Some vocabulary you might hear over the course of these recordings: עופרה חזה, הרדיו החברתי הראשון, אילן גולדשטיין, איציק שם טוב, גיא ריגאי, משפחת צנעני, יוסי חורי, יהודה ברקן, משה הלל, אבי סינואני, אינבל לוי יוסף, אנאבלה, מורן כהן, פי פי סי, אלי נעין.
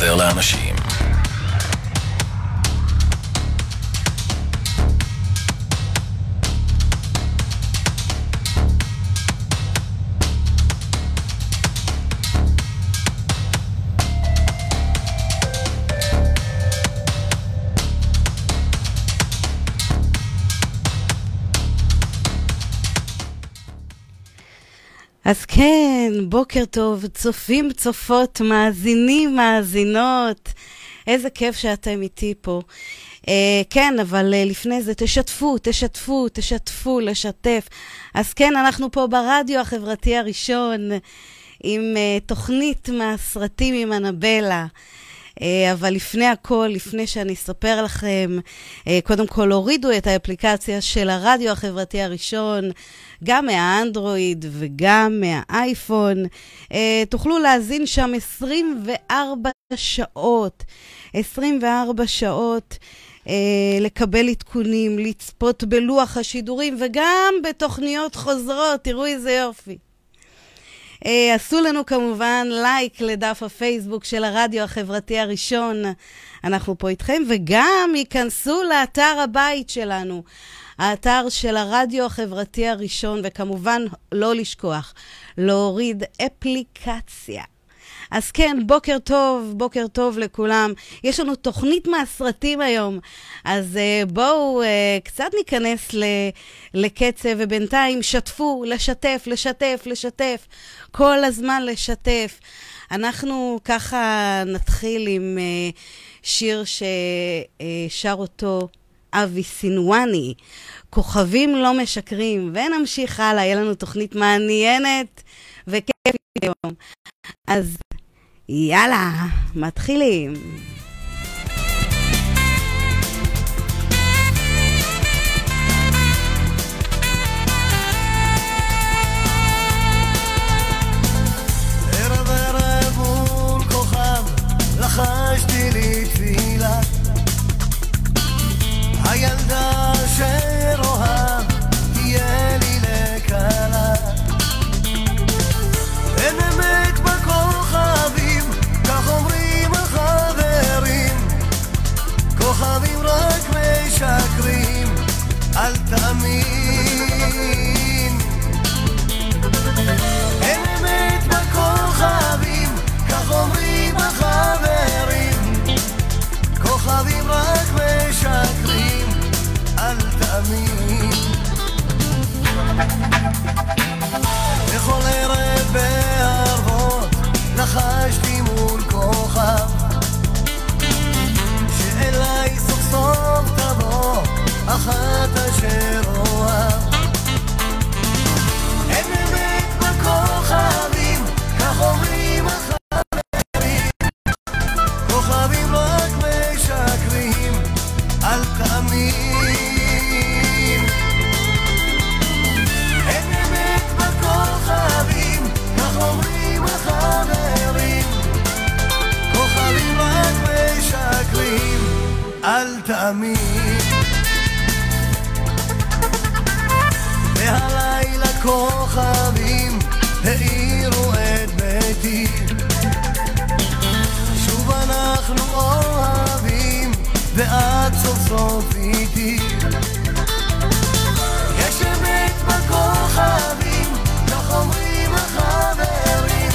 עוזר לאנשים. אז כן, בוקר טוב, צופים, צופות, מאזינים, מאזינות. איזה כיף שאתם איתי פה. כן, אבל לפני זה תשתפו, לשתף. אז כן, אנחנו פה ברדיו החברתי הראשון, עם תוכנית מהסרטים עם אנאבלה. אבל לפני הכל, לפני שאני אספר לכם, קודם כל הורידו את האפליקציה של הרדיו החברתי הראשון, גם מהאנדרואיד וגם מהאייפון. תוכלו להזין שם 24 שעות, לקבל עדכונים, לצפות בלוח השידורים וגם בתוכניות חוזרות, תראו איזה יופי. עשו לנו כמובן לייק לדף הפייסבוק של הרדיו החברתי הראשון, אנחנו פה איתכם, וגם ייכנסו לאתר הבית שלנו, האתר של הרדיו החברתי הראשון, וכמובן לא לשכוח, להוריד אפליקציה. אז כן, בוקר טוב, בוקר טוב לכולם. יש לנו תוכנית מהסרטים היום, אז בואו קצת ניכנס לקצב, ובינתיים שתפו, לשתף, כל הזמן לשתף. אנחנו ככה נתחיל עם שיר ששר אותו אבי סינואני, כוכבים לא משקרים, ונמשיך הלאה, יהיה לנו תוכנית מעניינת וכיף היום. אז יאללה, מתחילים. ערב ערב מול כוכב, לחשתי לי תפילה, הילדה שרואה תהיה לי לקלה, אין אמת בכוכבים, כך אומרים החברים, כוכבים רק משקרים, אל תאמין. אין אמת בכוכבים, כך אומרים החברים, כוכבים רק משקרים, אל תאמין. בכל ערב בערבות נחשתי מול כוכב, שאליי סוף סוף תבוא אחת אשר אוהב. אין אמת בכוכבים, כך אומרים החברים, כוכבים רק משקרים, אל תאמין. אומרים החברים, כוכבים רק משקרים, אל תאמין. והלילה כוכבים העירו את ביתי, שוב אנחנו אוהבים ואת סוף סוף איתי. יש אמת בכוכבים, כך אומרים חברים,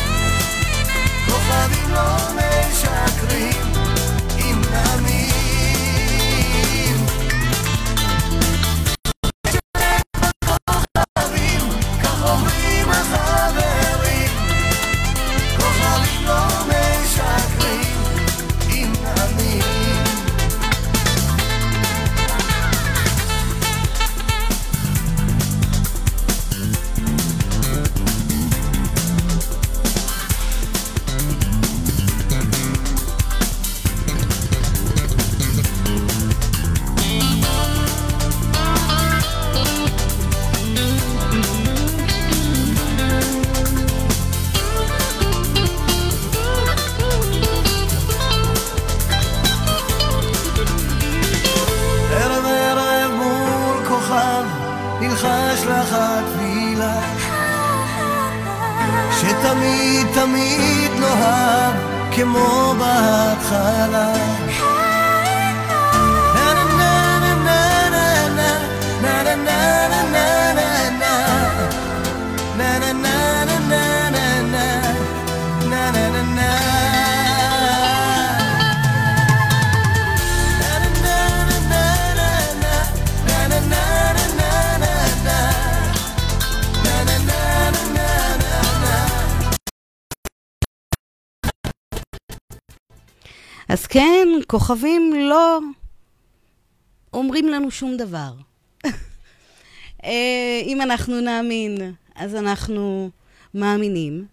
כוכבים לא משקרים, אם נאמין. יש אמת בכוכבים, כך אומרים החברים, כוכבים לא משקרים, אם נאמין. כמו בהתחלה. אז כן, כוכבים לא אומרים לנו שום דבר. אם אנחנו נאמין, אז אנחנו מאמינים.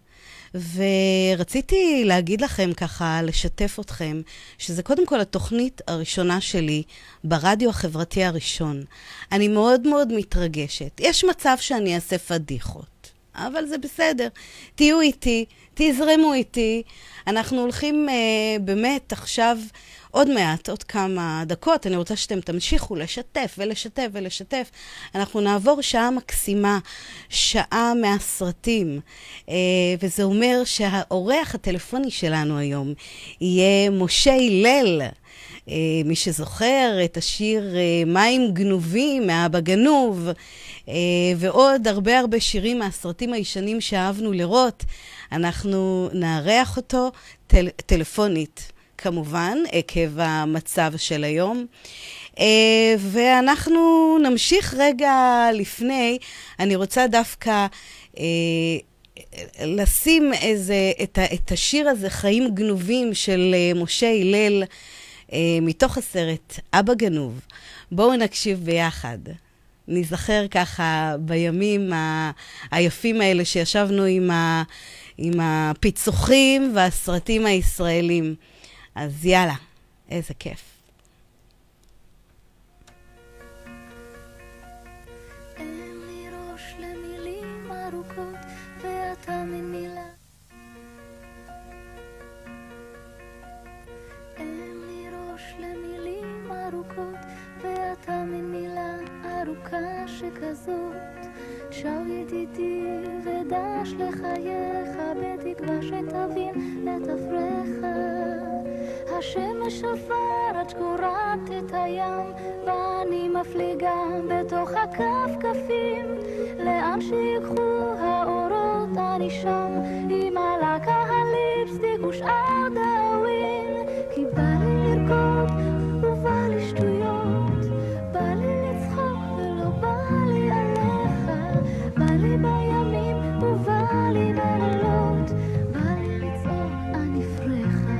ורציתי להגיד לכם ככה, לשתף אתכם, שזה קודם כל התוכנית הראשונה שלי ברדיו החברתי הראשון. אני מאוד מאוד מתרגשת. יש מצב שאני אעשה פדיחות, אבל זה בסדר. תהיו איתי, תזרמו איתי. אנחנו הולכים באמת עכשיו עוד מעט, עוד כמה דקות, אני רוצה שאתם תמשיכו לשתף ולשתף ולשתף. אנחנו נעבור שעה מקסימה, שעה מהסרטים, וזה אומר שהאורח הטלפוני שלנו היום יהיה משה הלל, מי שזוכר את השיר מים גנובים מאבא גנוב, ועוד הרבה הרבה שירים מהסרטים הישנים שאהבנו לראות. אנחנו נארח אותו טלפונית כמובן, עקב המצב של היום. ואנחנו נמשיך רגע לפני, אני רוצה דווקא לשים את השיר הזה, חיים גנובים של משה הלל, מתוך הסרט אבא גנוב. בואו נקשיב ביחד. נזכר ככה בימים היפים האלה שישבנו עם הפיצוחים והסרטים הישראלים. אז יאללה, איזה כיף. אין לי ראש למילים ארוכות ואתה ממילה. אין לי ראש למילים ארוכות ואתה ממילה ארוכה שכזאת. שב ידידי ודש לחייך בתקווה שתבין לתפרחה. השמש עבר עד שקורת את הים ואני מפליגה בתוך הכפכפים. לאן שיקחו האורות אני שם עם הלקה הליפסטיק ושאר דאווין. כי בא לי לרקוד ובא לי שטויות, בא לי לצחוק ולא בא לי עליך, בא לי בימים ובא לי בלילות, בא לי לצעוק אני פרחה.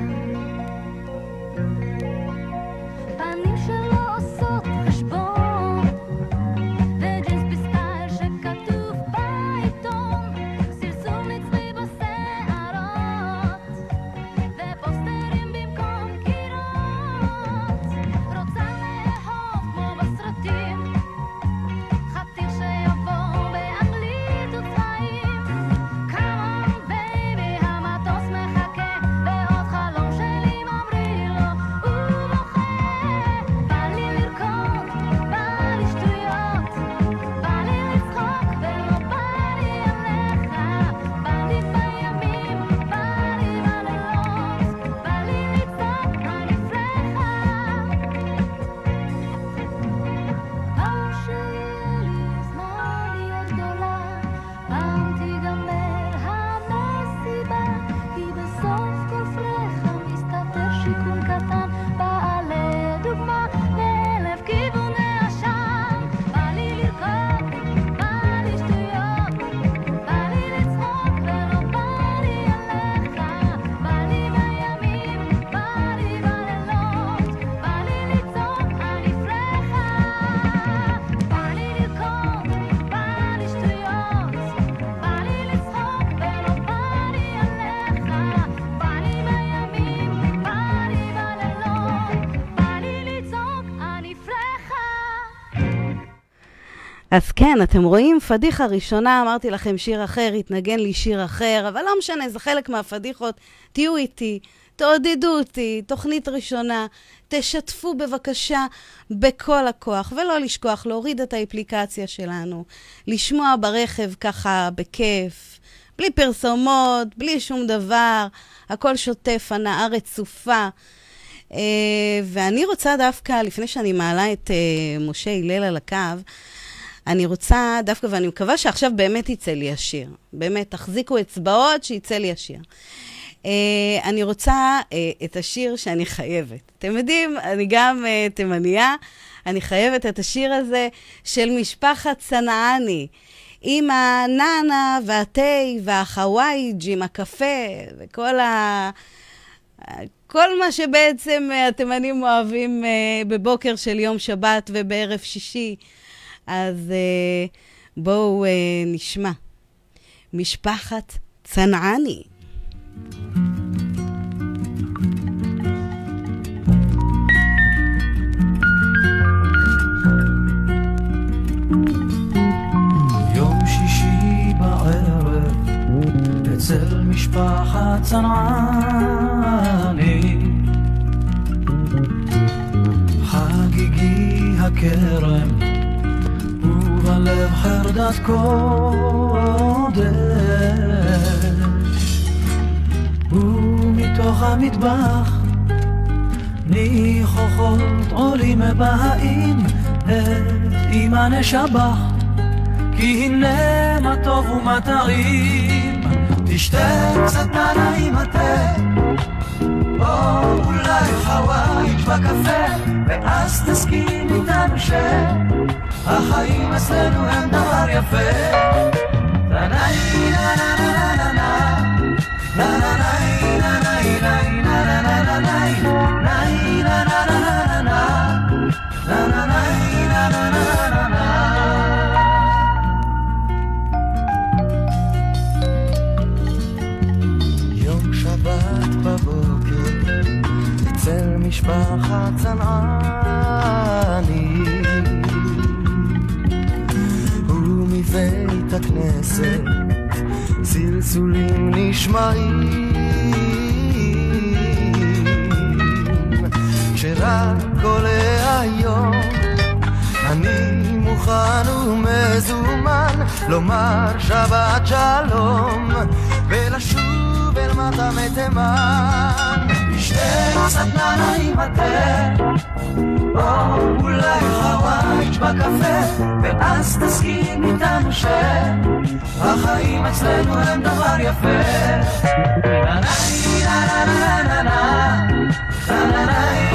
אז כן, אתם רואים, פדיחה ראשונה, אמרתי לכם שיר אחר, התנגן לי שיר אחר, אבל לא משנה, זה חלק מהפדיחות. תהיו איתי, תעודדו אותי, תוכנית ראשונה, תשתפו בבקשה בכל הכוח, ולא לשכוח להוריד את האפליקציה שלנו, לשמוע ברכב ככה בכיף, בלי פרסומות, בלי שום דבר, הכל שוטף, הנאה רצופה. ואני רוצה דווקא, לפני שאני מעלה את משה הלל על הקו, אני רוצה דווקא, ואני מקווה שעכשיו באמת יצא לי השיר. באמת, תחזיקו אצבעות שיצא לי השיר. אני רוצה את השיר שאני חייבת. אתם יודעים, אני גם תימניה, אני חייבת את השיר הזה של משפחת צנעני. עם הננה והטי והחווייג' עם הקפה וכל כל מה שבעצם התימנים אוהבים בבוקר של יום שבת ובערב שישי. אז בואו נשמע. משפחת צנעני. יום שישי בערב אצל משפחת צנעני, חגיגי הכרם ובלב חרדת קודש, ומתוך המטבח ניחוחות עולים מבהעים את אמא נשבח, כי הנה מה טוב ומה טעים. תשתה קצת ננה עם התה או אולי חווייג' בקפה, ואז תסכים איתנו שהחיים אצלנו הם דבר יפה. יום שבת בבוקר אצל משפחת צנעני, ומבית הכנסת צלצולים נשמעים, כשרק עולה היום אני מוכן ומזומן לומר שבת שלום ולשוב אל מתם מתימן. תשתה קצת ננה עם התה או אולי חווייג' בקפה, ואז תסכים איתנו שהחיים אצלנו הם דבר יפה. ננה ננה ננה ננה ננה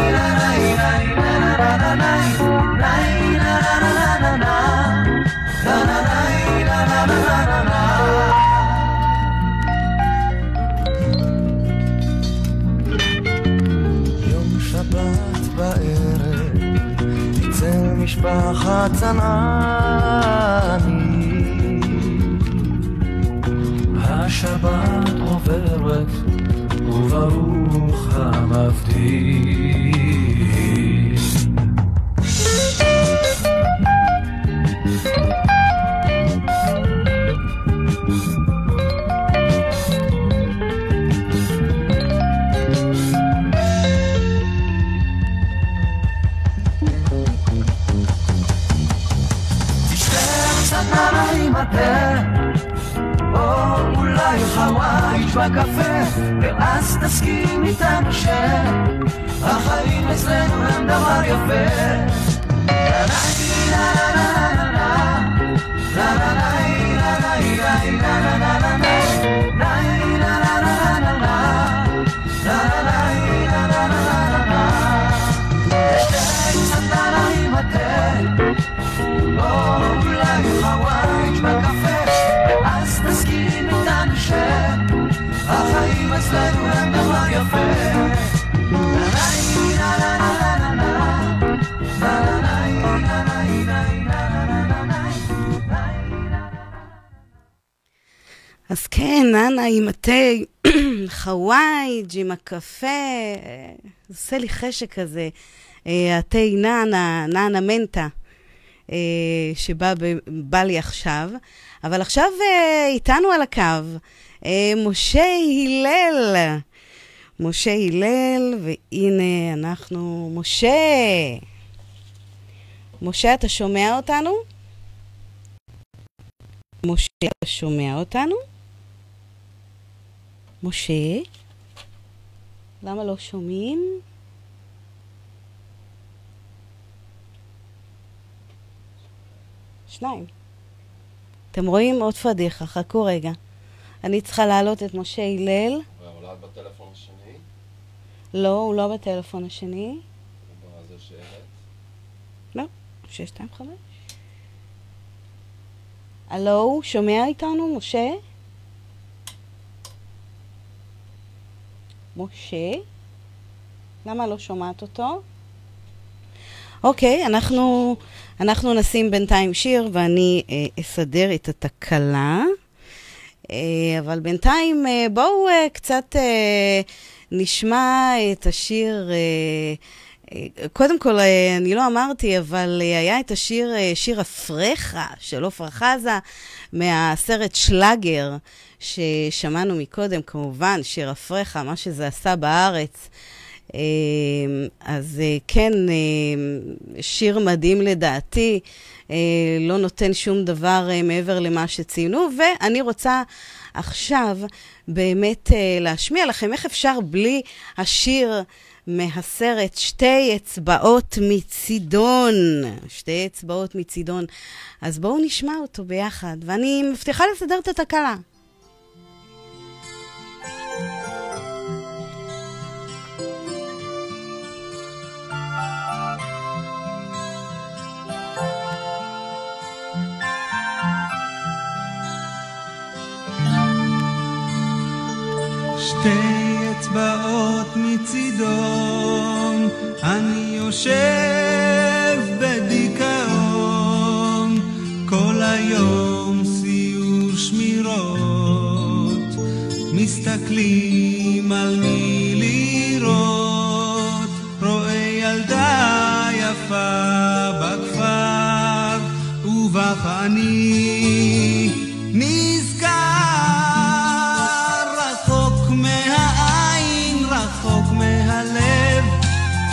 ננה ננה ננה ננה ננה ננה ננה. בערב אצל משפחת צנעני, השבת עוברת וברוך המבדיל. או אולי חווייג' בקפה, ואז תסכים איתנו שהחיים אצלנו הם דבר יפה. אצלנו הם דבר יפה. אז כן, ננה עם התה, חווייג' עם הקפה, זה עושה לי חשק כזה. התה ננה, ננה מנטה, שבא לי עכשיו. אבל עכשיו איתנו על הקו משה הלל. משה הלל, והנה אנחנו, משה. משה, אתה שומע אותנו? משה, אתה שומע אותנו? משה, למה לא שומעים? שניים. אתם רואים עוד פדיחה, חכו רגע. אני צריכה להעלות את משה הלל. הוא עולד בטלפון השני? לא, הוא לא בטלפון השני. הוא ברז יש שאלת? לא, 625. הלו, שומע איתנו, משה? משה? למה לא שומעת אותו? אוקיי, אנחנו נשים בינתיים שיר ואני אסדר את התקלה. אבל בינתיים בואו קצת נשמע את השיר. קודם כל, אני לא אמרתי, אבל היה את השיר, שיר הפרחה של עופרה חזה, מהסרט שלאגר ששמענו מקודם, כמובן, שיר הפרחה, מה שזה עשה בארץ. אז כן, שיר מדהים לדעתי, לא נותן שום דבר מעבר למה שציינו, ואני רוצה עכשיו באמת להשמיע לכם איך אפשר בלי השיר מהסרט שתי אצבעות מצידון. שתי אצבעות מצידון. אז בואו נשמע אותו ביחד, ואני מבטיחה לסדר את התקלה. שתי אצבעות מצידון, אני יושב בדיכאון, כל היום סיוש מירות, מסתכלים על מי לראות, רואה ילדה יפה בכפר, ובפני נזכר.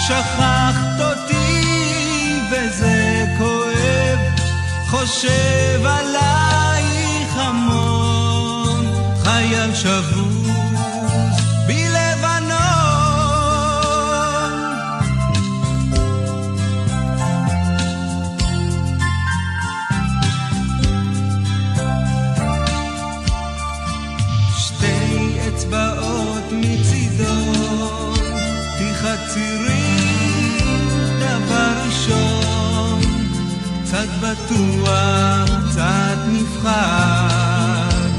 שכחת אותי וזה כואב, חושב עלייך המון, חייל שבוז בלבנון. שתי אצבעות מצידון, תחצירי צד בטוח, צד נבחת,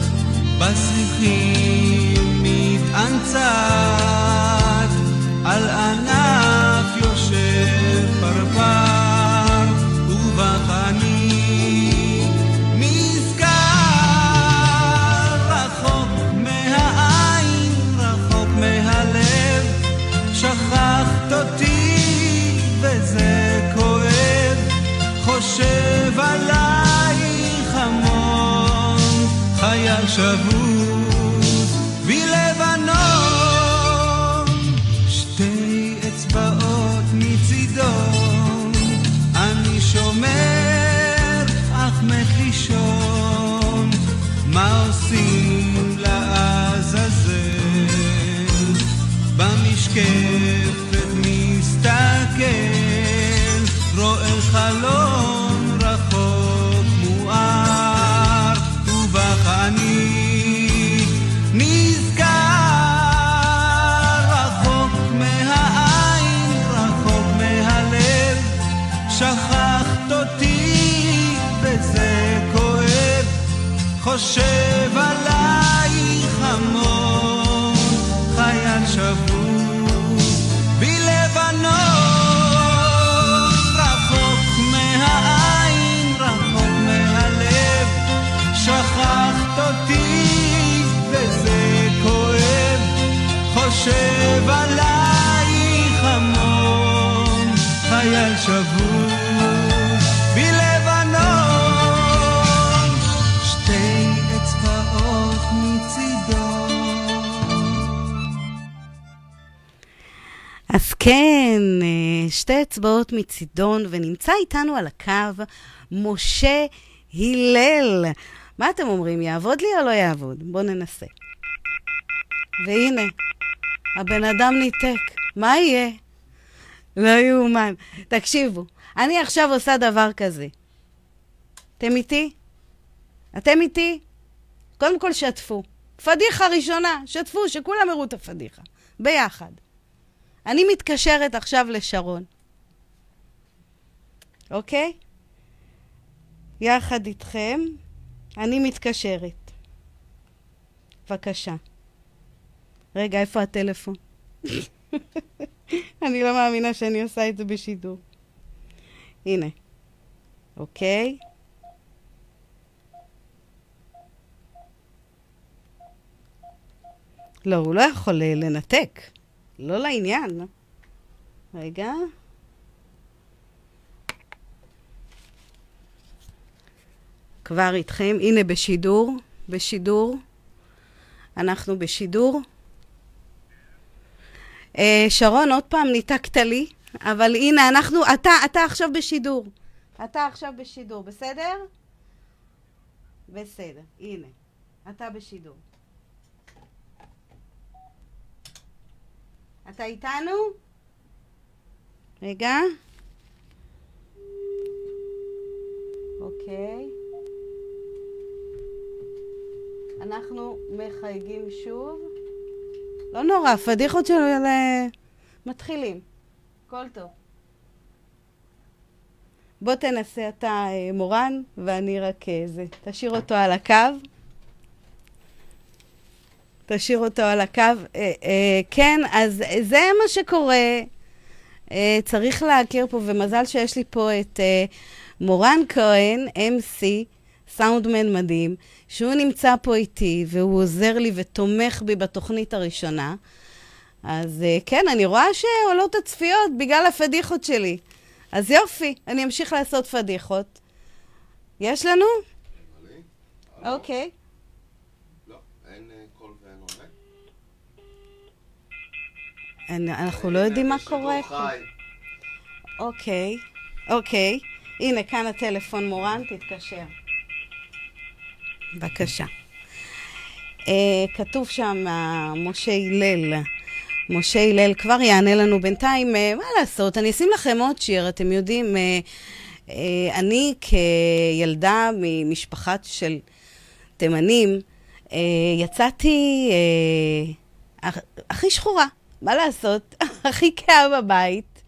בשיחים מתאנצת, על ענף יושב פרפר, ובחני נזכר. רחוק מהעין, רחוק מהלב, שכחת אותי וזה חושב עלייך המון, חייל שבוז בלבנון. שתי אצבעות מצידון, אני שומר אך מת לישון, מה עושים לעזאזל, במשקפת מסתכל, רואה חלום חושב עלייך המון, חייל שבוז בלבנון. רחוק מהעין, רחוק מהלב, שכחת אותי וזה כואב, חושב עלייך המון, חייל שבוז. אז כן, שתי אצבעות מצידון, ונמצא איתנו על הקו משה הלל. מה אתם אומרים, יעבוד לי או לא יעבוד? בואו ננסה. והנה, הבן אדם ניתק. מה יהיה? לא יאומן. תקשיבו, אני עכשיו עושה דבר כזה. אתם איתי? אתם איתי? קודם כל שתפו. פדיחה ראשונה, שתפו, שכולם הראו את הפדיחה. ביחד. אני מתקשרת עכשיו לשרון. אוקיי? יחד איתכם, אני מתקשרת. בבקשה. רגע, איפה הטלפון? אני לא מאמינה שאני עושה את זה בשידור. הנה. אוקיי? לא, הוא לא יכול לנתק. לא לעניין. רגע. כבר איתכם. הנה בשידור. בשידור. אנחנו בשידור. שרון, עוד פעם ניתקת לי. אבל הנה, אנחנו... אתה עכשיו בשידור. אתה עכשיו בשידור. בסדר? בסדר. הנה. אתה בשידור. אתה איתנו? רגע. אוקיי. אנחנו מחייגים שוב. לא נורא, פדיחות שלו מתחילים. כל טוב. בוא תנסה אתה מורן, ואני רק זה. תשאיר אותו על הקו. תשאיר אותו על הקו. כן, אז זה מה שקורה. צריך להכיר פה, ומזל שיש לי פה את מורן כהן, MC, סאונדמן מדהים, שהוא נמצא פה איתי, והוא עוזר לי ותומך בי בתוכנית הראשונה. אז כן, אני רואה שעולות הצפיות בגלל הפדיחות שלי. אז יופי, אני אמשיך לעשות פדיחות. יש לנו? אוקיי. אנחנו לא יודעים מה קורה פה. אוקיי, אוקיי. הנה, כאן הטלפון מורן, תתקשר. בבקשה. כתוב שם משה הלל. משה הלל כבר יענה לנו בינתיים. מה לעשות? אני אשים לכם עוד שיר. אתם יודעים, אני כילדה ממשפחה של תימנים, יצאתי הכי שחורה. מה לעשות? הכי כאב בבית.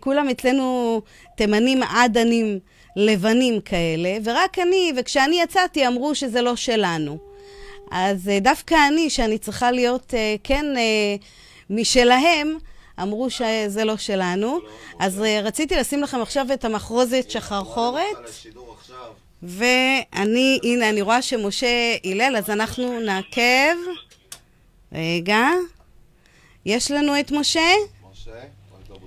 כולם אצלנו תימנים עדנים לבנים כאלה, ורק אני, וכשאני יצאתי אמרו שזה לא שלנו. אז דווקא אני, שאני צריכה להיות, כן, משלהם, אמרו שזה לא שלנו. אז רציתי לשים לכם עכשיו את המחרוזת שחרחורת. ואני, הנה, אני רואה שמשה הלל, אז אנחנו נעכב. רגע. יש לנו את משה? משה?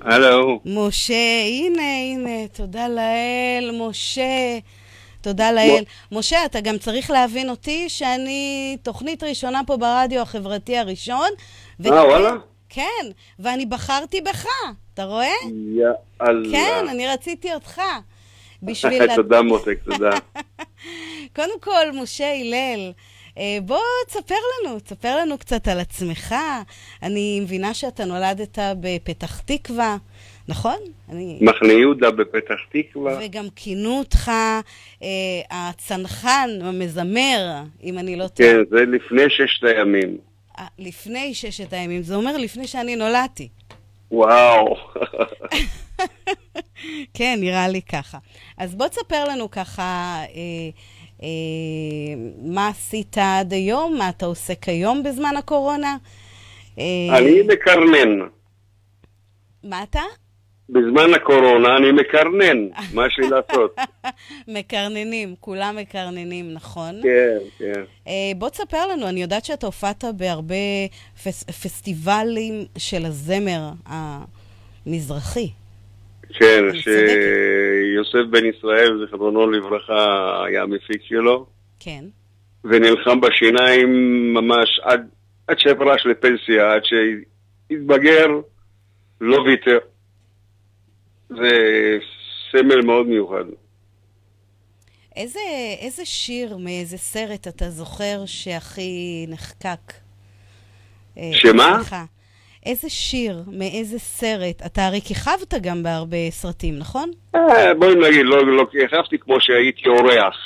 הלו. משה, הנה, הנה, תודה לאל, משה. תודה לאל. משה, אתה גם צריך להבין אותי שאני תוכנית ראשונה פה ברדיו החברתי הראשון. וואלה? כן, ואני בחרתי בך, אתה רואה? יאללה. כן, אני רציתי אותך. תודה מותק, תודה. קודם כל, משה הלל. בוא תספר לנו קצת על עצמך. אני מבינה שאתה נולדת בפתח תקווה, נכון? מחנה יהודה בפתח תקווה. וגם כינו אותך הצנחן, המזמר, אם אני לא טועה. כן, זה לפני ששת הימים. לפני ששת הימים, זה אומר לפני שאני נולדתי. וואו. כן, נראה לי ככה. אז בוא תספר לנו ככה... מה עשית עד היום? מה אתה עושה כיום בזמן הקורונה? אני מקרנן. מה אתה? בזמן הקורונה אני מקרנן. מה יש לי לעשות? מקרננים, כולם מקרננים, נכון? כן, כן. בוא תספר לנו, אני יודעת שאתה הופעת בהרבה פסטיבלים של הזמר המזרחי. כן, שיוסף בן ישראל, זכרונו לברכה, היה המפיק שלו. כן. ונלחם בשיניים ממש עד שהפרש לפנסיה, עד שהתבגר, לא ויתר. זה סמל מאוד מיוחד. איזה שיר מאיזה סרט אתה זוכר שהכי נחקק? שמה? איזה שיר, מאיזה סרט, אתה הרי כיכבת גם בהרבה סרטים, נכון? בואי נגיד, לא כיכבתי כמו שהייתי אורח.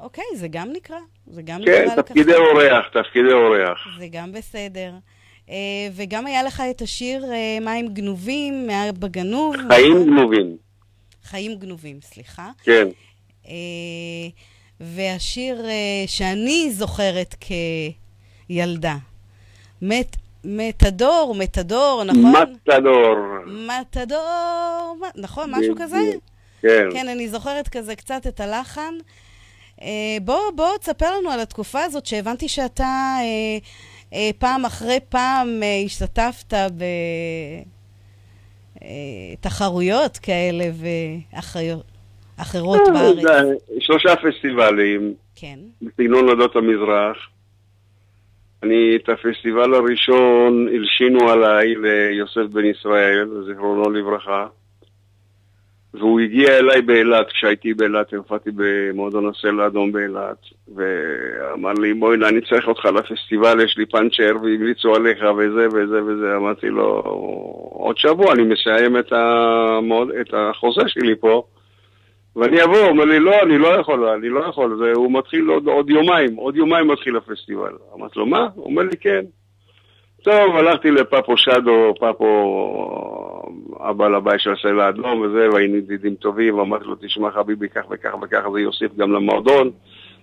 אוקיי, זה גם נקרא. כן, תפקידי אורח, תפקידי אורח. זה גם בסדר. וגם היה לך את השיר מים גנובים, מה בגנוב. חיים גנובים. חיים גנובים, סליחה. כן. והשיר שאני זוכרת כילדה. מתדור, מתדור, נכון? מתדור. מתדור, נכון, משהו כזה? כן. כן, אני זוכרת כזה קצת את הלחן. בוא, תספר לנו על התקופה הזאת שהבנתי שאתה פעם אחרי פעם השתתפת בתחרויות כאלה ואחרות בארץ. 3 פסטיבלים. כן. בסגנון עדות המזרח. אני את הפסטיבל הראשון הלשינו עליי ליוסף בן ישראל, זכרונו לברכה. והוא הגיע אליי באילת, כשהייתי באילת, הרפאתי במועדון הסלע האדום באילת, ואמר לי, בואי, אני צריך אותך לפסטיבל, יש לי פנצ'ר, והבליצו עליך, וזה וזה וזה. אמרתי לו, עוד שבוע אני מסיים את החוזה שלי פה, ואני אבוא. אומר לי, לא, אני לא יכול. והוא מתחיל עוד יומיים מתחיל הפסטיבל. אמרתי לו, מה? הוא אומר לי, כן. טוב, הלכתי לפאפו שדו, הבעל הבית של הסלע האדום וזה, והיינו ידידים טובים, ואמרתי לו, תשמע חביבי, כך וכך וכך, זה יוסיף גם למועדון,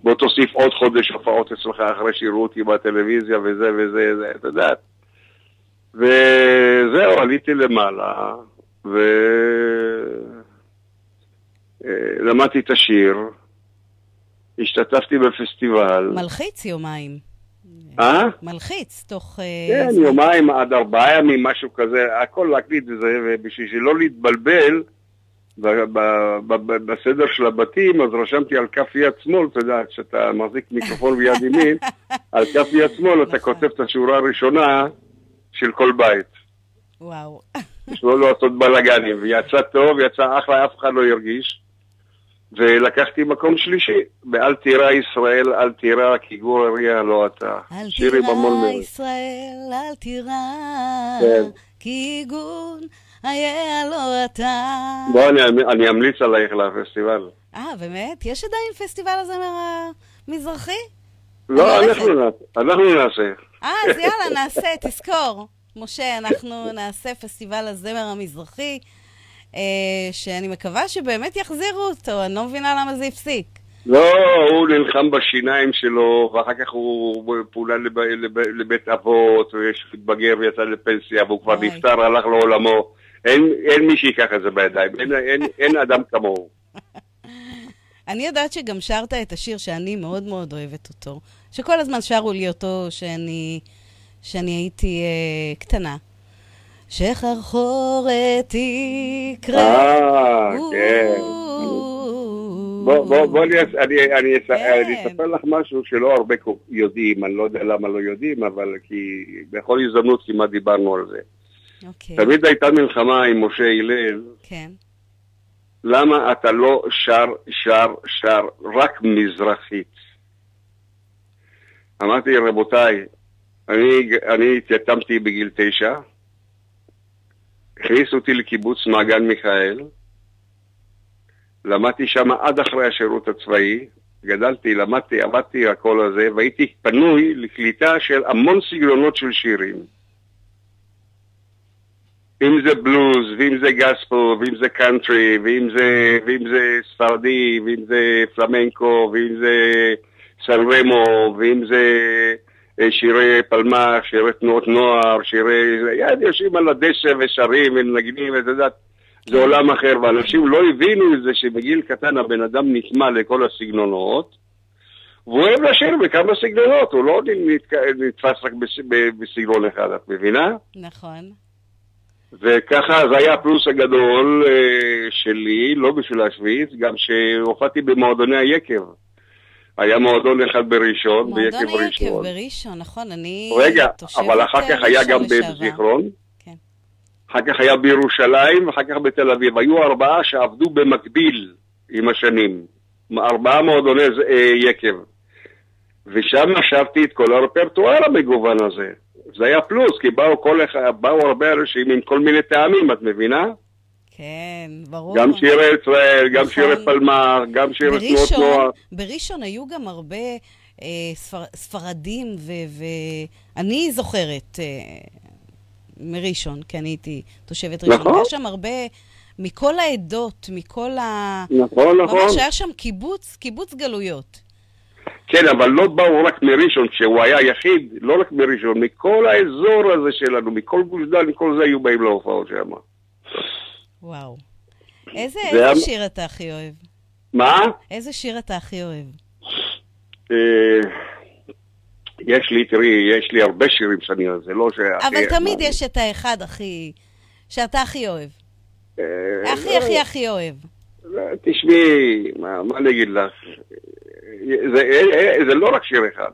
בוא תוסיף עוד חודש הופעות אצלך אחרי שיראו אותי בטלוויזיה וזה וזה, זה, אתה יודעת. וזהו, עליתי למעלה, ולמדתי את השיר, השתתפתי בפסטיבל. מלחיץ יומיים. מלחיץ תוך... כן, יומיים עד 4 ימים, משהו כזה, הכל להקליט וזה, ובשביל שלא להתבלבל בסדר של הבתים, אז רשמתי על כף יד שמאל, אתה יודע, כשאתה מחזיק מיקרופון ביד ימין, על כף יד שמאל אתה כותב את השורה הראשונה של כל בית. וואו. שלא לעשות בלגנים, ויצא טוב, יצא אחלה, אף אחד לא ירגיש. ולקחתי מקום שלישי, באל תירא ישראל, אל תירא, כי גור אריה לא אתה. אל תירא ישראל, אל תירא, כי גור אריה לא אתה. בוא, אני אמליץ עלייך לפסטיבל. באמת? יש עדיין פסטיבל הזמר המזרחי? לא, אנחנו נעשה. אז יאללה, נעשה, תזכור. משה, אנחנו נעשה פסטיבל הזמר המזרחי. שאני מקווה שבאמת יחזירו אותו, אני לא מבינה למה זה יפסיק. לא, הוא נלחם בשיניים שלו, ואחר כך הוא פעולה לבית אבות, ויש מתבגר ויצא לפנסיה, והוא כבר נפטר, הלך לעולמו. אין מי שיקח את זה בידיים, אין אדם כמוהו. אני יודעת שגם שרת את השיר שאני מאוד מאוד אוהבת אותו, שכל הזמן שרו לי אותו שאני הייתי קטנה. שחרחורת יקרה. כן. בואי, אני אספר לך משהו שלא הרבה יודעים, אני לא יודע למה לא יודעים, אבל כי בכל הזדמנות כמעט דיברנו על זה. תמיד הייתה מלחמה עם משה הלל. כן. למה אתה לא שר רק מזרחית? אמרתי, רבותיי, אני התייתמתי בגיל 9, הכניס אותי לקיבוץ מעגן מיכאל, למדתי שם עד אחרי השירות הצבאי, גדלתי, למדתי, עבדתי הכל הזה, והייתי פנוי לקליטה של המון סגנונות של שירים. אם זה בלוז, ואם זה גספו, ואם זה קאנטרי, ואם זה ספרדי, ואם זה פלמנקו, ואם זה סנרמו, ואם זה... שירי פלמח, שירי תנועות נוער, שירי... יושבים על הדשא ושרים ונגנים, ואת יודעת, זה עולם אחר, ואנשים לא הבינו את זה שבגיל קטן הבן אדם נטמע לכל הסגנונות, והוא אוהב לשיר בכמה סגנונות, הוא לא נתפס רק בסגנון אחד, את מבינה? נכון. וככה זה היה הפלוס הגדול שלי, לא בשביל השביעית, גם שהופעתי במועדוני היקב. היה מועדון אחד בראשון, ביקב ראשון. מועדון היקב בראשון, נכון, אני... רגע, אבל אחר כך היה גם בזיכרון, אחר כך היה בירושלים, ואחר כך בתל אביב. היו 4 שעבדו במקביל עם השנים. 4 מועדוני יקב. ושם נשבתי את כל הרפרטואר המגוון הזה. זה היה פלוס, כי באו הרבה אנשים עם כל מיני טעמים, את מבינה? כן, ברור. גם שירי ישראל, גם שירי פלמר, גם שירי תנועות נוער. בראשון היו גם הרבה ספרדים, ואני זוכרת מראשון, כי אני הייתי תושבת ראשון. היה שם הרבה מכל העדות, מכל ה... נכון, נכון. ממש היה שם קיבוץ, קיבוץ גלויות. כן, אבל לא באו רק מראשון, שהוא היה יחיד, לא רק מראשון, מכל האזור הזה שלנו, מכל גוש דן, מכל זה היו באים להופעות שם. וואו. איזה שיר אתה הכי אוהב? מה? איזה שיר אתה הכי אוהב? יש לי הרבה שירים שאני אוהב, זה לא ש... אבל תמיד יש את האחד הכי... שאתה הכי אוהב. הכי הכי הכי אוהב. תשמעי, מה נגיד לך? זה לא רק שיר אחד.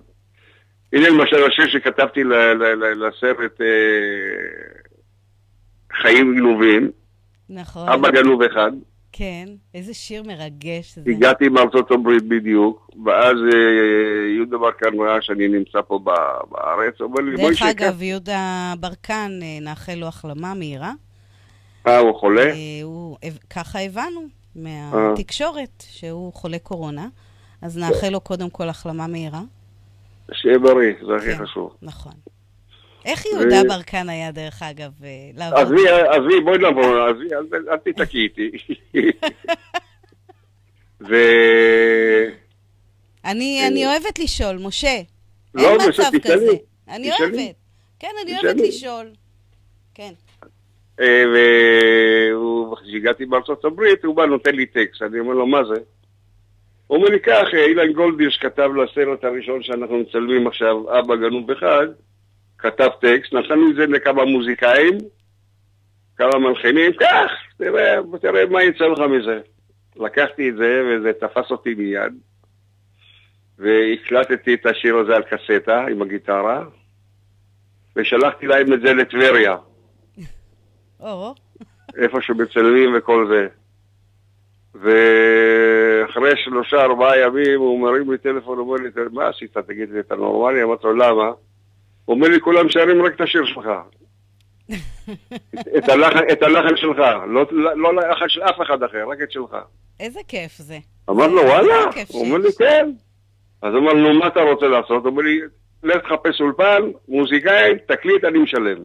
הנה למשל השיר שכתבתי לסרט חיים גנובים. נכון. אבא גנוב אחד. כן, איזה שיר מרגש זה. הגעתי מארצות הברית בדיוק, ואז יהודה ברקן ראה שאני נמצא פה בארץ. דרך אגב, יהודה ברקן, נאחל לו החלמה מהירה. הוא חולה? ככה הבנו מהתקשורת שהוא חולה קורונה, אז נאחל לו קודם כל החלמה מהירה. שיהיה בריא, זה הכי חשוב. נכון. איך יהודה ברקן היה דרך אגב לעבור? עזבי, בואי לעבור, אל תתקי איתי. אני אוהבת לשאול, משה. אין מצב כזה. אני אוהבת. כן, אני אוהבת לשאול. כן. וכשהגעתי בארצות הברית, הוא בא נותן לי טקסט, אני אומר לו, מה זה? הוא אומר לי כך, אילן גולדשטיין שכתב לסרט הראשון שאנחנו מצלמים עכשיו, אבא גנוב אחד, כתב טקסט, נתנו את זה לכמה מוזיקאים, כמה מלחינים, כך, תראה מה יצא לך מזה. לקחתי את זה, וזה תפס אותי מיד, והקלטתי את השיר הזה על קסטה עם הגיטרה, ושלחתי להם את זה לטבריה. איפה שמצלמים וכל זה. ואחרי 3-4 ימים הוא מרים לי טלפון, אומר לי, מה עשית? תגיד לי, אתה נורמלי? אמרתי לו, למה? הוא אומר לי, כולם שרים רק את השיר שלך. את הלחן שלך. לא לחן של אף אחד אחר, רק את שלך. איזה כיף זה. אמר לו, וואלה. הוא אומר לי, כן. אז אמר לו, מה אתה רוצה לעשות? הוא אומר לי, לך תחפש אולפן, מוזיקאים, תקליט, אני משלם.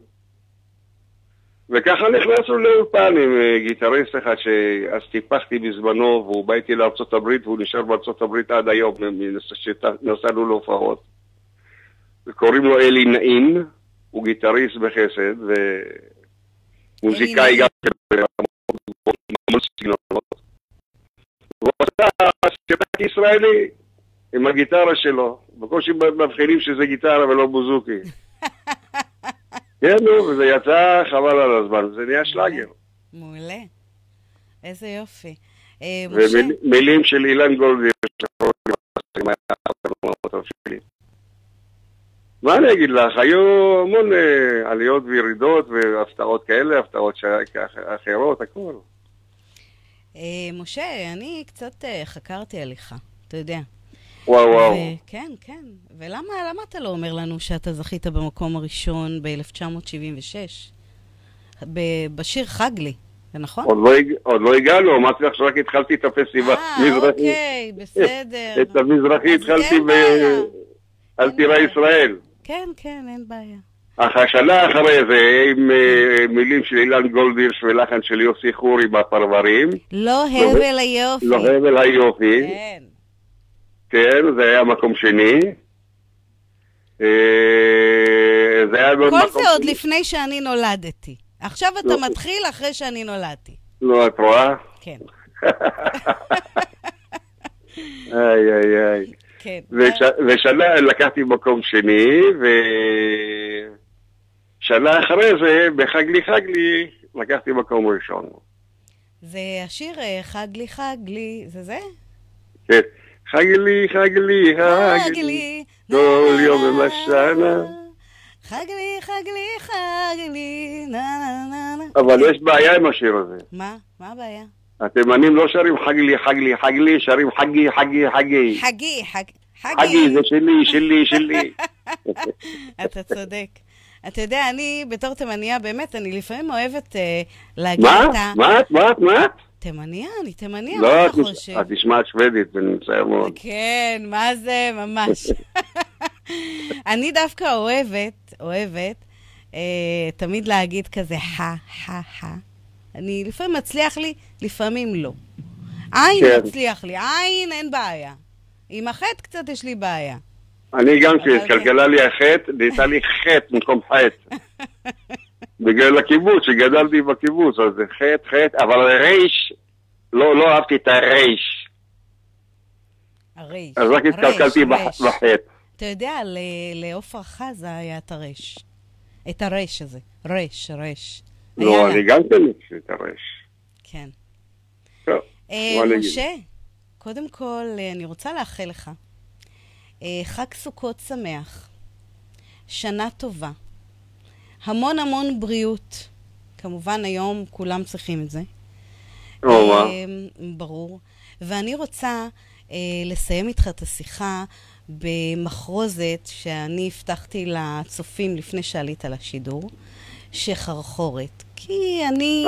וככה נכנסנו לאולפן עם גיטריסט אחד שאז טיפחתי בזמנו, והוא בא איתי לארצות הברית, והוא נשאר בארצות הברית עד היום, שנסענו להופעות. קוראים לו אלי נעין, הוא גיטריסט בחסד, ומוזיקאי גם של המון סגנונות. הוא עשה שירת ישראלי עם הגיטרה שלו, בקושי מבחינים שזה גיטרה ולא בוזוקי. כן, וזה יצא חבל על הזמן, זה נהיה שלאגר. מעולה, איזה יופי. ומילים של אילן גולדשטיין, מה אני אגיד לך, היו המון עליות וירידות והפתעות כאלה, הפתעות אחרות, הכל. משה, אני קצת חקרתי עליך, אתה יודע. וואו וואו. כן, כן. ולמה אתה לא אומר לנו שאתה זכית במקום הראשון ב-1976? בשיר חג לי, זה נכון? עוד לא הגענו, אמרתי לך שרק התחלתי את הפסטיבל. אוקיי, בסדר. את המזרחי התחלתי על טירה ישראל. כן, כן, אין בעיה. אך השנה אחרי זה, עם מילים של אילן גולדירש ולחן של יוסי חורי בפרברים. לא הבל היופי. לא הבל היופי. כן. כן, זה היה מקום שני. כל זה עוד לפני שאני נולדתי. עכשיו אתה מתחיל אחרי שאני נולדתי. לא, את רואה? כן. איי, איי, איי. כן. ושנה לקחתי מקום שני, ושנה אחרי זה, בחגלי חגלי, לקחתי מקום ראשון. זה השיר חגלי חגלי, זה זה? כן. חגלי, חגלי, חגלי, כל יום במשנה. חגלי, חגלי, חגלי, נננננ. אבל יש בעיה עם השיר הזה. מה? מה הבעיה? התימנים לא שרים חגלי, חגלי, חגלי, שרים חגי, חגי, חגי. חגי, חגי. חגי, זה שלי, שלי, שלי. אתה צודק. אתה יודע, אני בתור תימניה, באמת, אני לפעמים אוהבת להגיד את ה... מה? תימניה, אני תימניה. לא, את תשמעת שוודית, זה נמצא מאוד. כן, מה זה? ממש. אני דווקא אוהבת, תמיד להגיד כזה, אני לפעמים מצליח לי, לפעמים לא. עין מצליח לי, עין אין בעיה. עם החטא קצת יש לי בעיה. אני גם כשהתקלקלה לי החטא, נהייתה לי חטא במקום חטא. בגלל הקיבוץ, שגדלתי בקיבוץ, אז זה חטא, אבל הרייש, לא אהבתי את הרייש. אז רק התקלקלתי בחטא. אתה יודע, לעופרה חזה היה את הרייש. את הרייש הזה. רייש. לא, אני גם תניק את הרייש. כן. טוב. משה, קודם כל, אני רוצה לאחל לך. חג סוכות שמח, שנה טובה, המון המון בריאות, כמובן היום כולם צריכים את זה, ברור, ואני רוצה לסיים איתך את השיחה במחרוזת שאני הבטחתי לצופים לפני שעלית על השידור, שחרחורת, כי אני...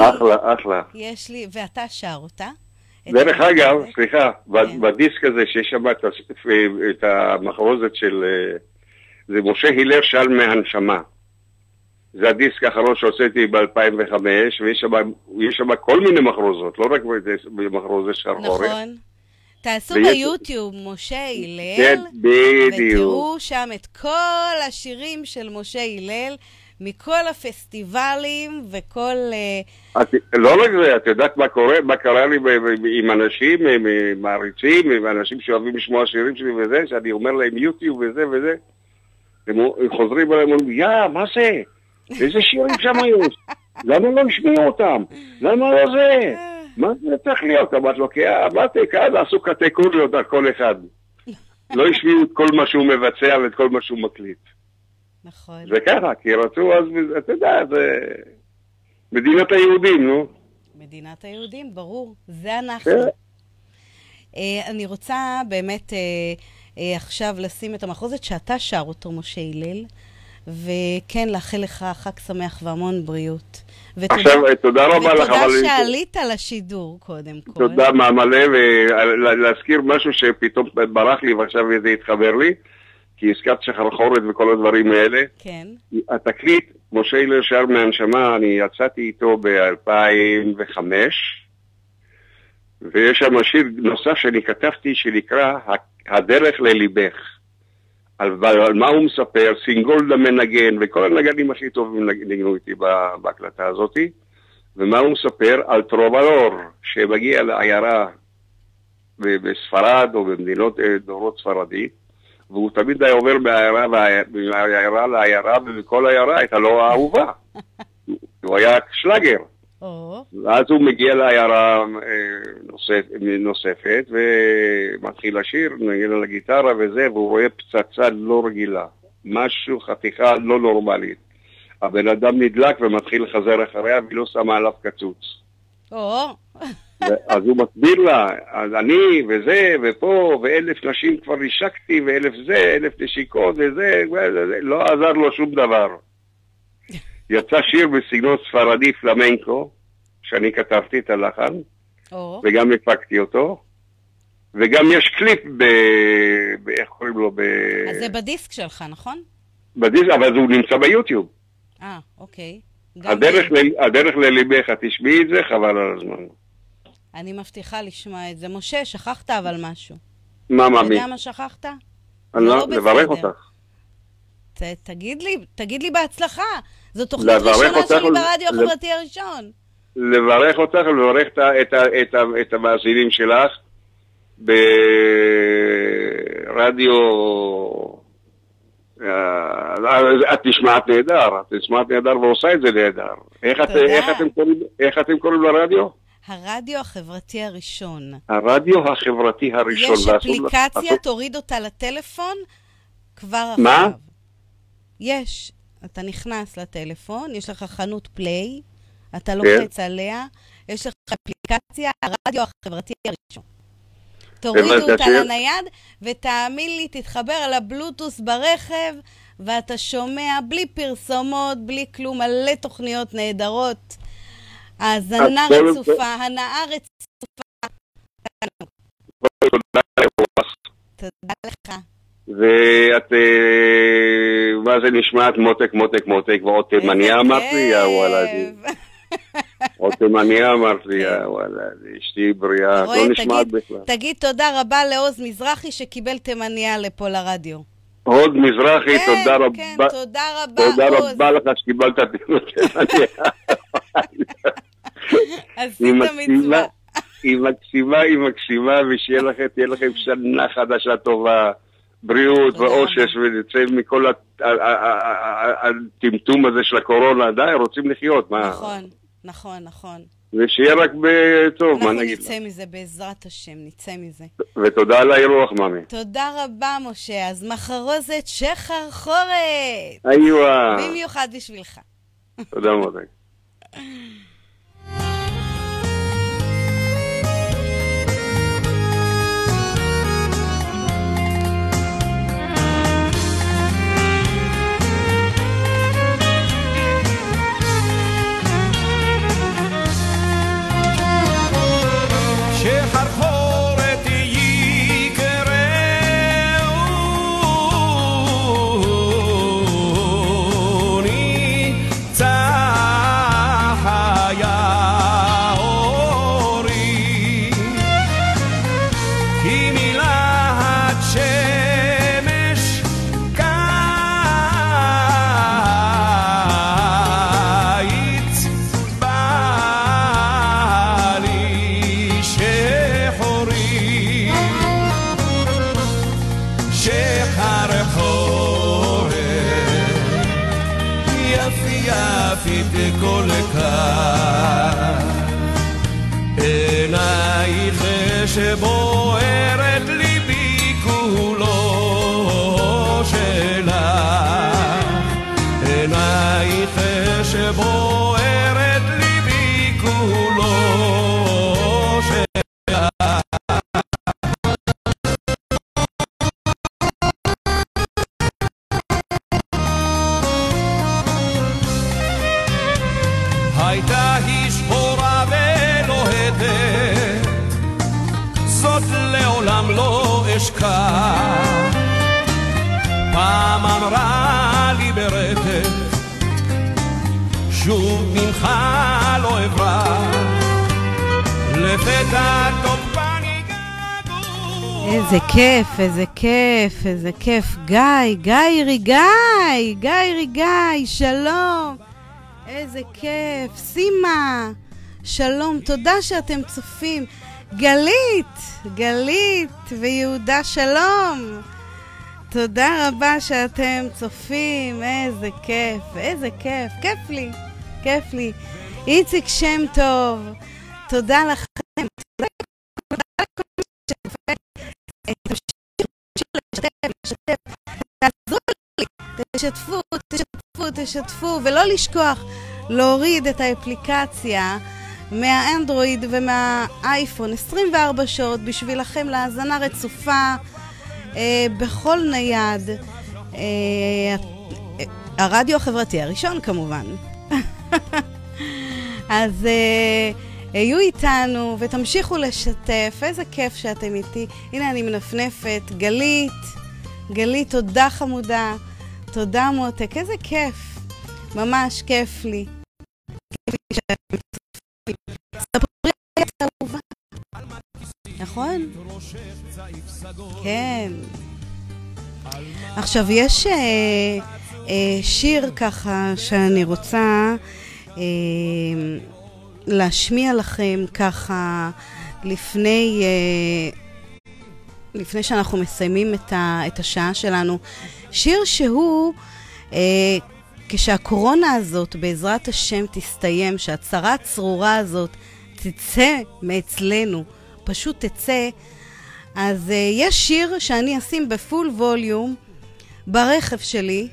אחלה. יש לי, ואתה שר אותה? דרך אגב, סליחה, בדיסק הזה שיש שם את המחרוזת של... זה משה הלל שאל מהנשמה. זה הדיסק האחרון שעשיתי ב-2005, ויש שם כל מיני מחרוזות, לא רק במחרוזת שחרחורת. נכון. תעשו ביוטיוב משה הלל, ותראו שם את כל השירים של משה הלל, מכל הפסטיבלים וכל... לא רק זה, את יודעת מה קרה לי עם אנשים, עם מעריצים, עם אנשים שאוהבים לשמוע שירים שלי וזה, שאני אומר להם יוטיוב וזה, הם חוזרים אליהם ואומרים, מה זה? איזה שירים שם יש? למה לא נשמיע אותם? למה לא זה? מה זה צריך להיות? אמרת לו, כאן עשו קטגוריות על כל אחד. לא ישמיעו את כל מה שהוא מבצע ואת כל מה שהוא מקליט. נכון. זה ככה, כי רצו אז, אתה יודע, זה מדינת היהודים, נו. מדינת היהודים, ברור, זה אנחנו. אני רוצה באמת עכשיו לשים את המחרוזת שאתה שר אותו, משה הלל, וכן, לאחל לך חג שמח והמון בריאות. עכשיו, תודה רבה לך. ותודה שעלית לשידור, קודם כל. תודה, מהמלא, ולהזכיר משהו שפתאום ברח לי ועכשיו זה התחבר לי. כי עסקת שחרחורת וכל הדברים האלה. כן. התקליט, משה הלל שר מהנשמה, אני יצאתי איתו ב-2005, ויש שם שיר נוסף שאני כתבתי שנקרא הדרך לליבך. על מה הוא מספר, סינגולדה מנגן, וכל הנגנים הכי טובים ניגנו איתי בהקלטה הזאת, ומה הוא מספר על טרובדור, שמגיע לעיירה בספרד או במדינות דוברות ספרדית, והוא תמיד היה עובר מהעיירה לעיירה, ובכל העיירה הייתה לו האהובה. הוא היה שלגר. ואז הוא מגיע לעיירה נוספת, ומתחיל לשיר, נגיע לגיטרה וזה, והוא רואה פצצה לא רגילה. משהו, חתיכה לא נורמלית. הבן אדם נדלק ומתחיל לחזר אחריה, ולא שמה עליו קצוץ. אז הוא מסביר לה, אז אני וזה ופה ואלף נשים כבר נשקתי ואלף זה, אלף נשיקות וזה, לא עזר לו שום דבר. יצא שיר בסגנון ספרדי פלמנקו, שאני כתבתי את הלחן, וגם הפקתי אותו, וגם יש קליפ איך קוראים לו? אז זה בדיסק שלך, נכון? בדיסק, אבל הוא נמצא ביוטיוב. אוקיי. הדרך לליבך, תשמעי את זה, חבל על הזמן. אני מבטיחה לשמוע את זה. משה, שכחת אבל משהו. מה? אתה יודע מה שכחת? אני לא לברך אותך. תגיד לי בהצלחה. זו תוכנית ראשונה שלי ברדיו החברתי הראשון. לברך אותך ולברך את המאזינים שלך ברדיו... את נשמעת נהדר ועושה את זה נהדר. איך אתם קוראים לרדיו? הרדיו החברתי הראשון. יש אפליקציה, תוריד אותה לטלפון כבר עכשיו. מה? יש. אתה נכנס לטלפון, יש לך חנות פליי, אתה לוחץ עליה, יש לך אפליקציה, הרדיו החברתי הראשון. תוריד אותה לנייד, ותאמין לי, תתחבר על הבלוטוס ברכב, ואתה שומע בלי פרסומות, בלי כלום, מלא תוכניות נהדרות. אז הנאה רצופה. תודה לך. ואת, מה זה נשמעת? מותק, ועוד תימניה אמרת לי, יא וואלדי. עוד תימניה אמרת לי, יא וואלדי, אשתי בריאה, לא נשמעת בכלל. תגיד תודה רבה לעוז מזרחי שקיבל תימניה לפה לרדיו. עוד מזרחי, תודה רבה. כן, כן, תודה רבה. תודה רבה לך שקיבלת תימניה. עשית מצווה. היא מקשיבה, ושיהיה לכם שנה חדשה טובה. בריאות ואושש, ונצא מכל הטמטום הזה של הקורונה. די, רוצים לחיות, מה? נכון. ושיהיה רק בטוב, מה נגיד? אנחנו נצא מזה, בעזרת השם, נצא מזה. ותודה על האירוח, מאמי. תודה רבה, משה. אז מחרוזת שחרחורת. איואה. במיוחד בשבילך. תודה מאוד. איזה כיף. גיא ריגאי, שלום. איזה כיף. סימה, שלום. תודה שאתם צופים. גלית ויהודה, שלום. תודה רבה שאתם צופים. איזה כיף. כיף לי. איציק שם טוב. תודה לכם. תשתף, תעזרו לי, תשתפו, ולא לשכוח להוריד את האפליקציה מהאנדרואיד ומהאייפון 24 שעות בשבילכם להאזנה רצופה בכל נייד. הרדיו החברתי הראשון כמובן. אז היו איתנו ותמשיכו לשתף, איזה כיף שאתם איתי. הנה אני מנפנפת, גלית, תודה חמודה, תודה מותק, איזה כיף, ממש כיף לי. ספרי את האהובה. נכון? כן. עכשיו יש שיר ככה שאני רוצה להשמיע לכם ככה לפני שאנחנו מסיימים את השעה שלנו. שיר שהוא כשהקורונה הזאת בעזרת השם תסתיים, שהצרה הצרורה הזאת תצא מאצלנו, פשוט תצא, אז יש שיר שאני אשים בפול ווליום ברכב שלי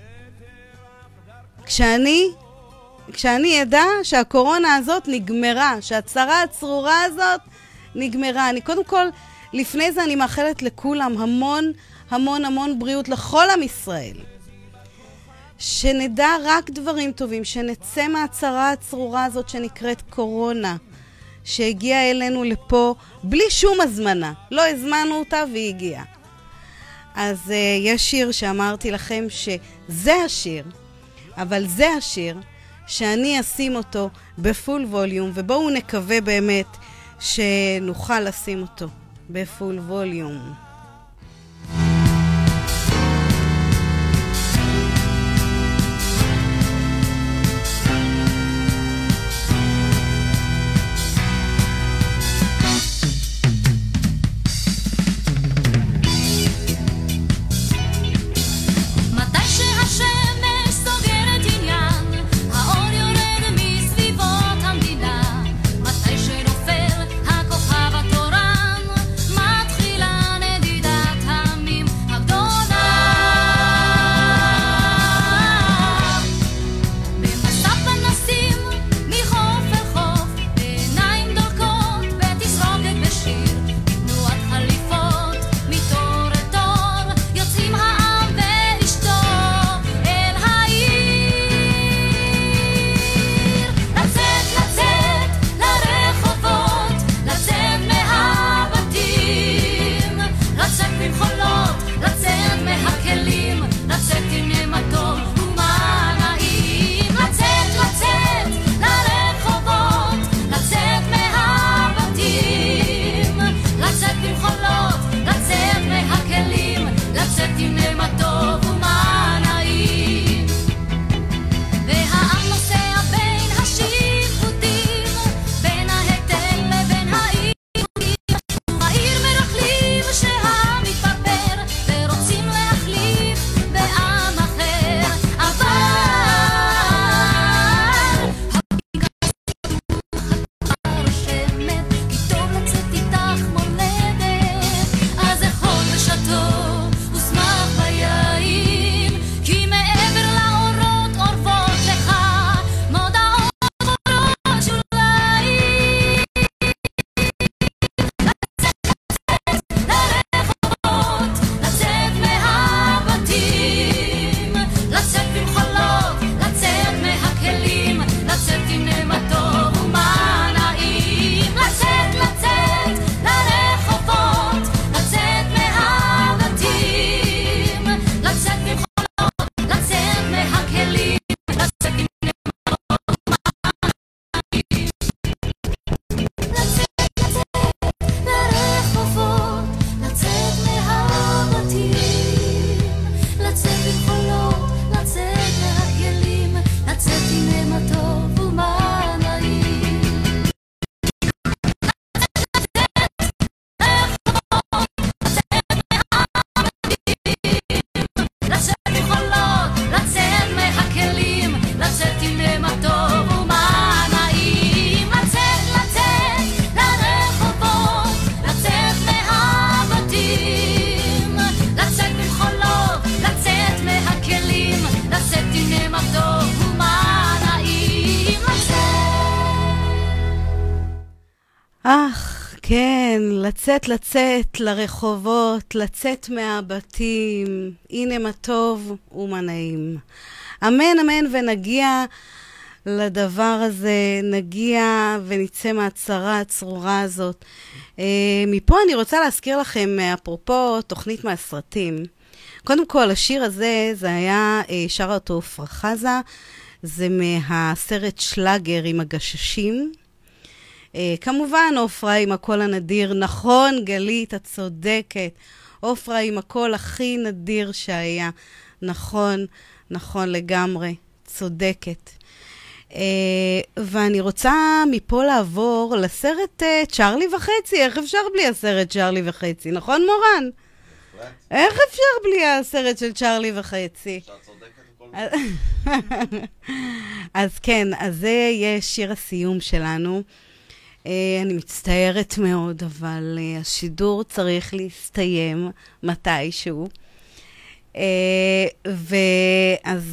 כשאני ידע שהקורונה הזאת נגמרה, שהצרה הצרורה הזאת נגמרה. אני קודם כל, לפני זה אני מאחלת לכולם המון המון בריאות לכל עם ישראל. שנדע רק דברים טובים, שנצא מהצרה הצרורה הזאת שנקראת קורונה, שהגיעה אלינו לפה בלי שום הזמנה. לא הזמנו אותה והיא הגיעה. אז יש שיר שאמרתי לכם שזה השיר, אבל זה השיר שאני אשים אותו בפול ווליום, ובואו נקווה באמת שנוכל לשים אותו בפול ווליום. לצאת לרחובות, לצאת מהבתים, הנה מה טוב ומה נעים. אמן אמן, ונגיע לדבר הזה, נגיע ונצא מהצרה הצרורה הזאת. מפה אני רוצה להזכיר לכם, אפרופו תוכנית מהסרטים, קודם כל השיר הזה, זה היה שרה אותו עופרה חזה, זה מהסרט שלאגר עם הגששים. כמובן עופרה עם הקול הנדיר, נכון גלית, את צודקת, עופרה עם הקול הכי נדיר שהיה, נכון, נכון לגמרי, צודקת. ואני רוצה מפה לעבור לסרט צ'רלי וחצי, איך אפשר בלי הסרט צ'רלי וחצי, נכון מורן? איך אפשר בלי הסרט של צ'רלי וחצי? שאת צודקת. אז כן, אז זה יהיה שיר הסיום שלנו. אני מצטערת מאוד, אבל השידור צריך להסתיים מתישהו. ואז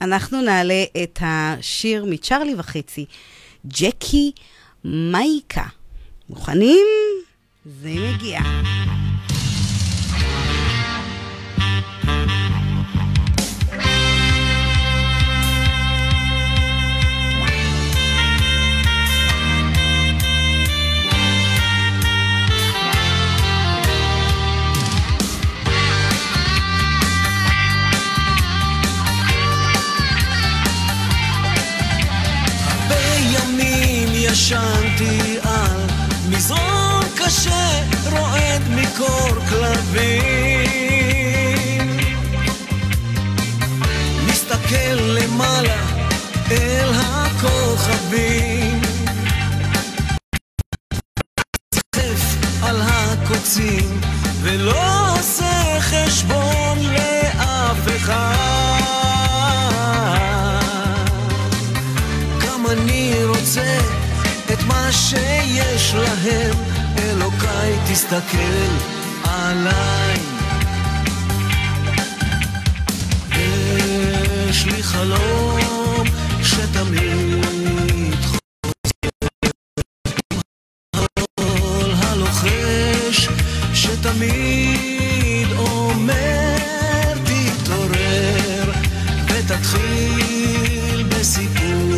אנחנו נעלה את השיר מצ'רלי וחצי, ג'קי מייקה. מוכנים? זה מגיע. ישנתי על מזרון קשה רועד מקור כלבים, מסתכל למעלה אל הכוכבים, צחף על הקוצים ולא עושה חשבון לאף אחד. גם אני רוצה את מה שיש להם, אלוקיי תסתכל עליי. יש לי חלום שתמיד חוזר, חלול הלוחש שתמיד אומר תתעורר ותתחיל בסיפור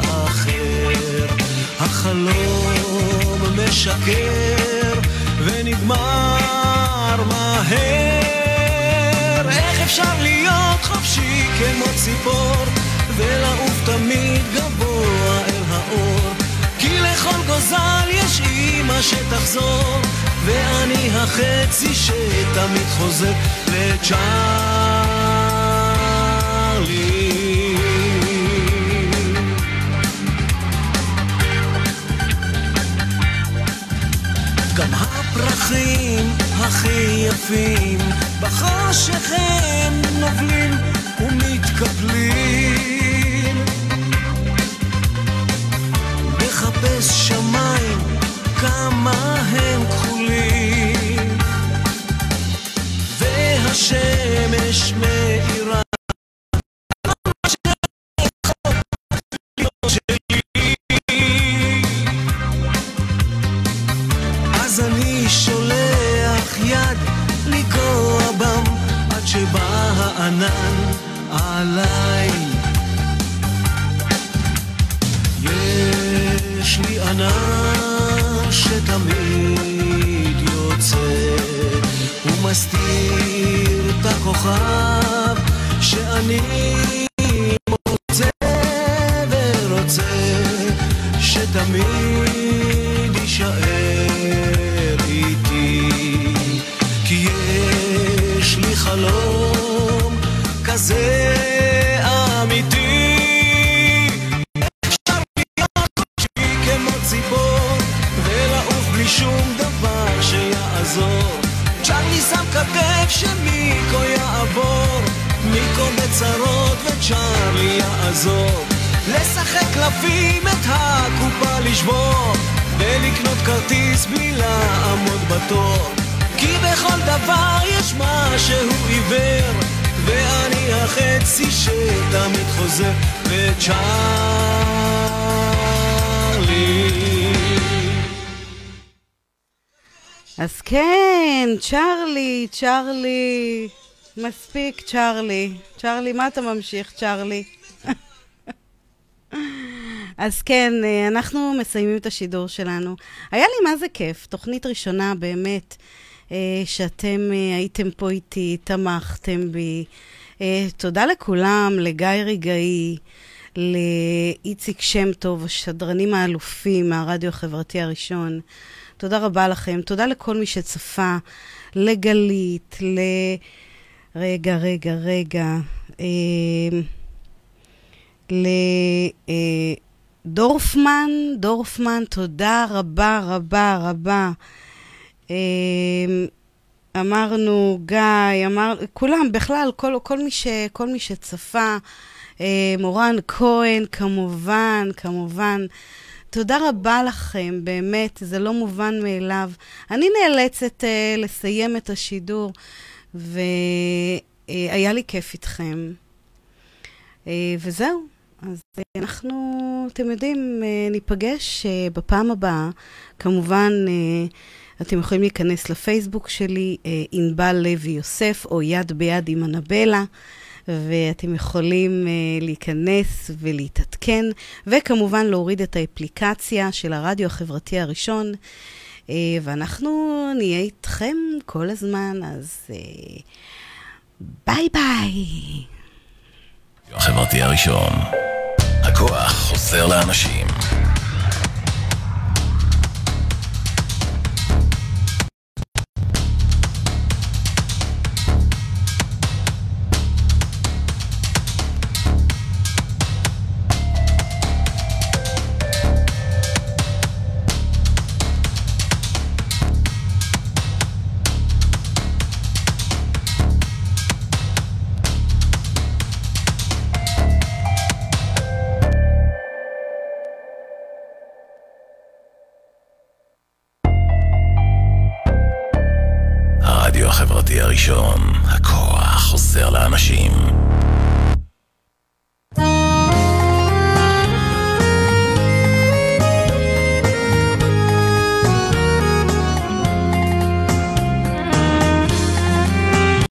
אחר. החלום משקר ונגמר מהר. איך אפשר להיות חופשי כמו ציפור ולעוף תמיד גבוה אל האור? כי לכל גוזל יש אימא שתחזור, ואני החצי שתמיד חוזר לצ'ארלי. גם הפרחים הכי יפים בחושך הם נובלים ומתקפלים, מחפש שמיים כמה הם כחולים, והשמש מאירה הענן עליי. יש לי ענן שתמיד יוצא ומסתיר את הכוכב שאני מוצא ורוצה שתמיד יישאר איתי, כי יש לי חלום זה אמיתי. אפשר להיות חופשי כמו ציפור ולעוף בלי שום דבר שיעזור. צ'ארלי שם כתף שמיקו יעבור, מיקו בצרות וצ'ארלי יעזור, לשחק קלפים את הקופה לשבור ולקנות כרטיס בלי לעמוד בתור, כי בכל דבר יש משהו עיוור, ואני החצי שתמיד חוזר לצ'ארלי. אז כן, צ'ארלי, צ'ארלי, מספיק צ'ארלי. צ'ארלי, מה אתה ממשיך, צ'ארלי? אז כן, אנחנו מסיימים את השידור שלנו. היה לי מה זה כיף, תוכנית ראשונה באמת. שאתם הייתם פה איתי, תמכתם בי. תודה לכולם, לגיא רגעי, לאיציק שם טוב, השדרנים האלופים מהרדיו החברתי הראשון. תודה רבה לכם, תודה לכל מי שצפה, לגלית, רגע, לדורפמן, תודה רבה, רבה. אמרנו גיא, כולם בכלל, כל מי שצפה, מורן כהן כמובן, תודה רבה לכם, באמת, זה לא מובן מאליו. אני נאלצת לסיים את השידור, והיה לי כיף איתכם. וזהו, אז אנחנו, אתם יודעים, ניפגש בפעם הבאה, כמובן. אתם יכולים להיכנס לפייסבוק שלי, אינבל לוי יוסף, או יד ביד עם אנאבלה, ואתם יכולים להיכנס ולהתעדכן, וכמובן להוריד את האפליקציה של הרדיו החברתי הראשון, ואנחנו נהיה איתכם כל הזמן, אז ביי ביי. החברתי הראשון, הכוח חוזר לאנשים. הרדיו החברתי הראשון, הכוח חוזר לאנשים.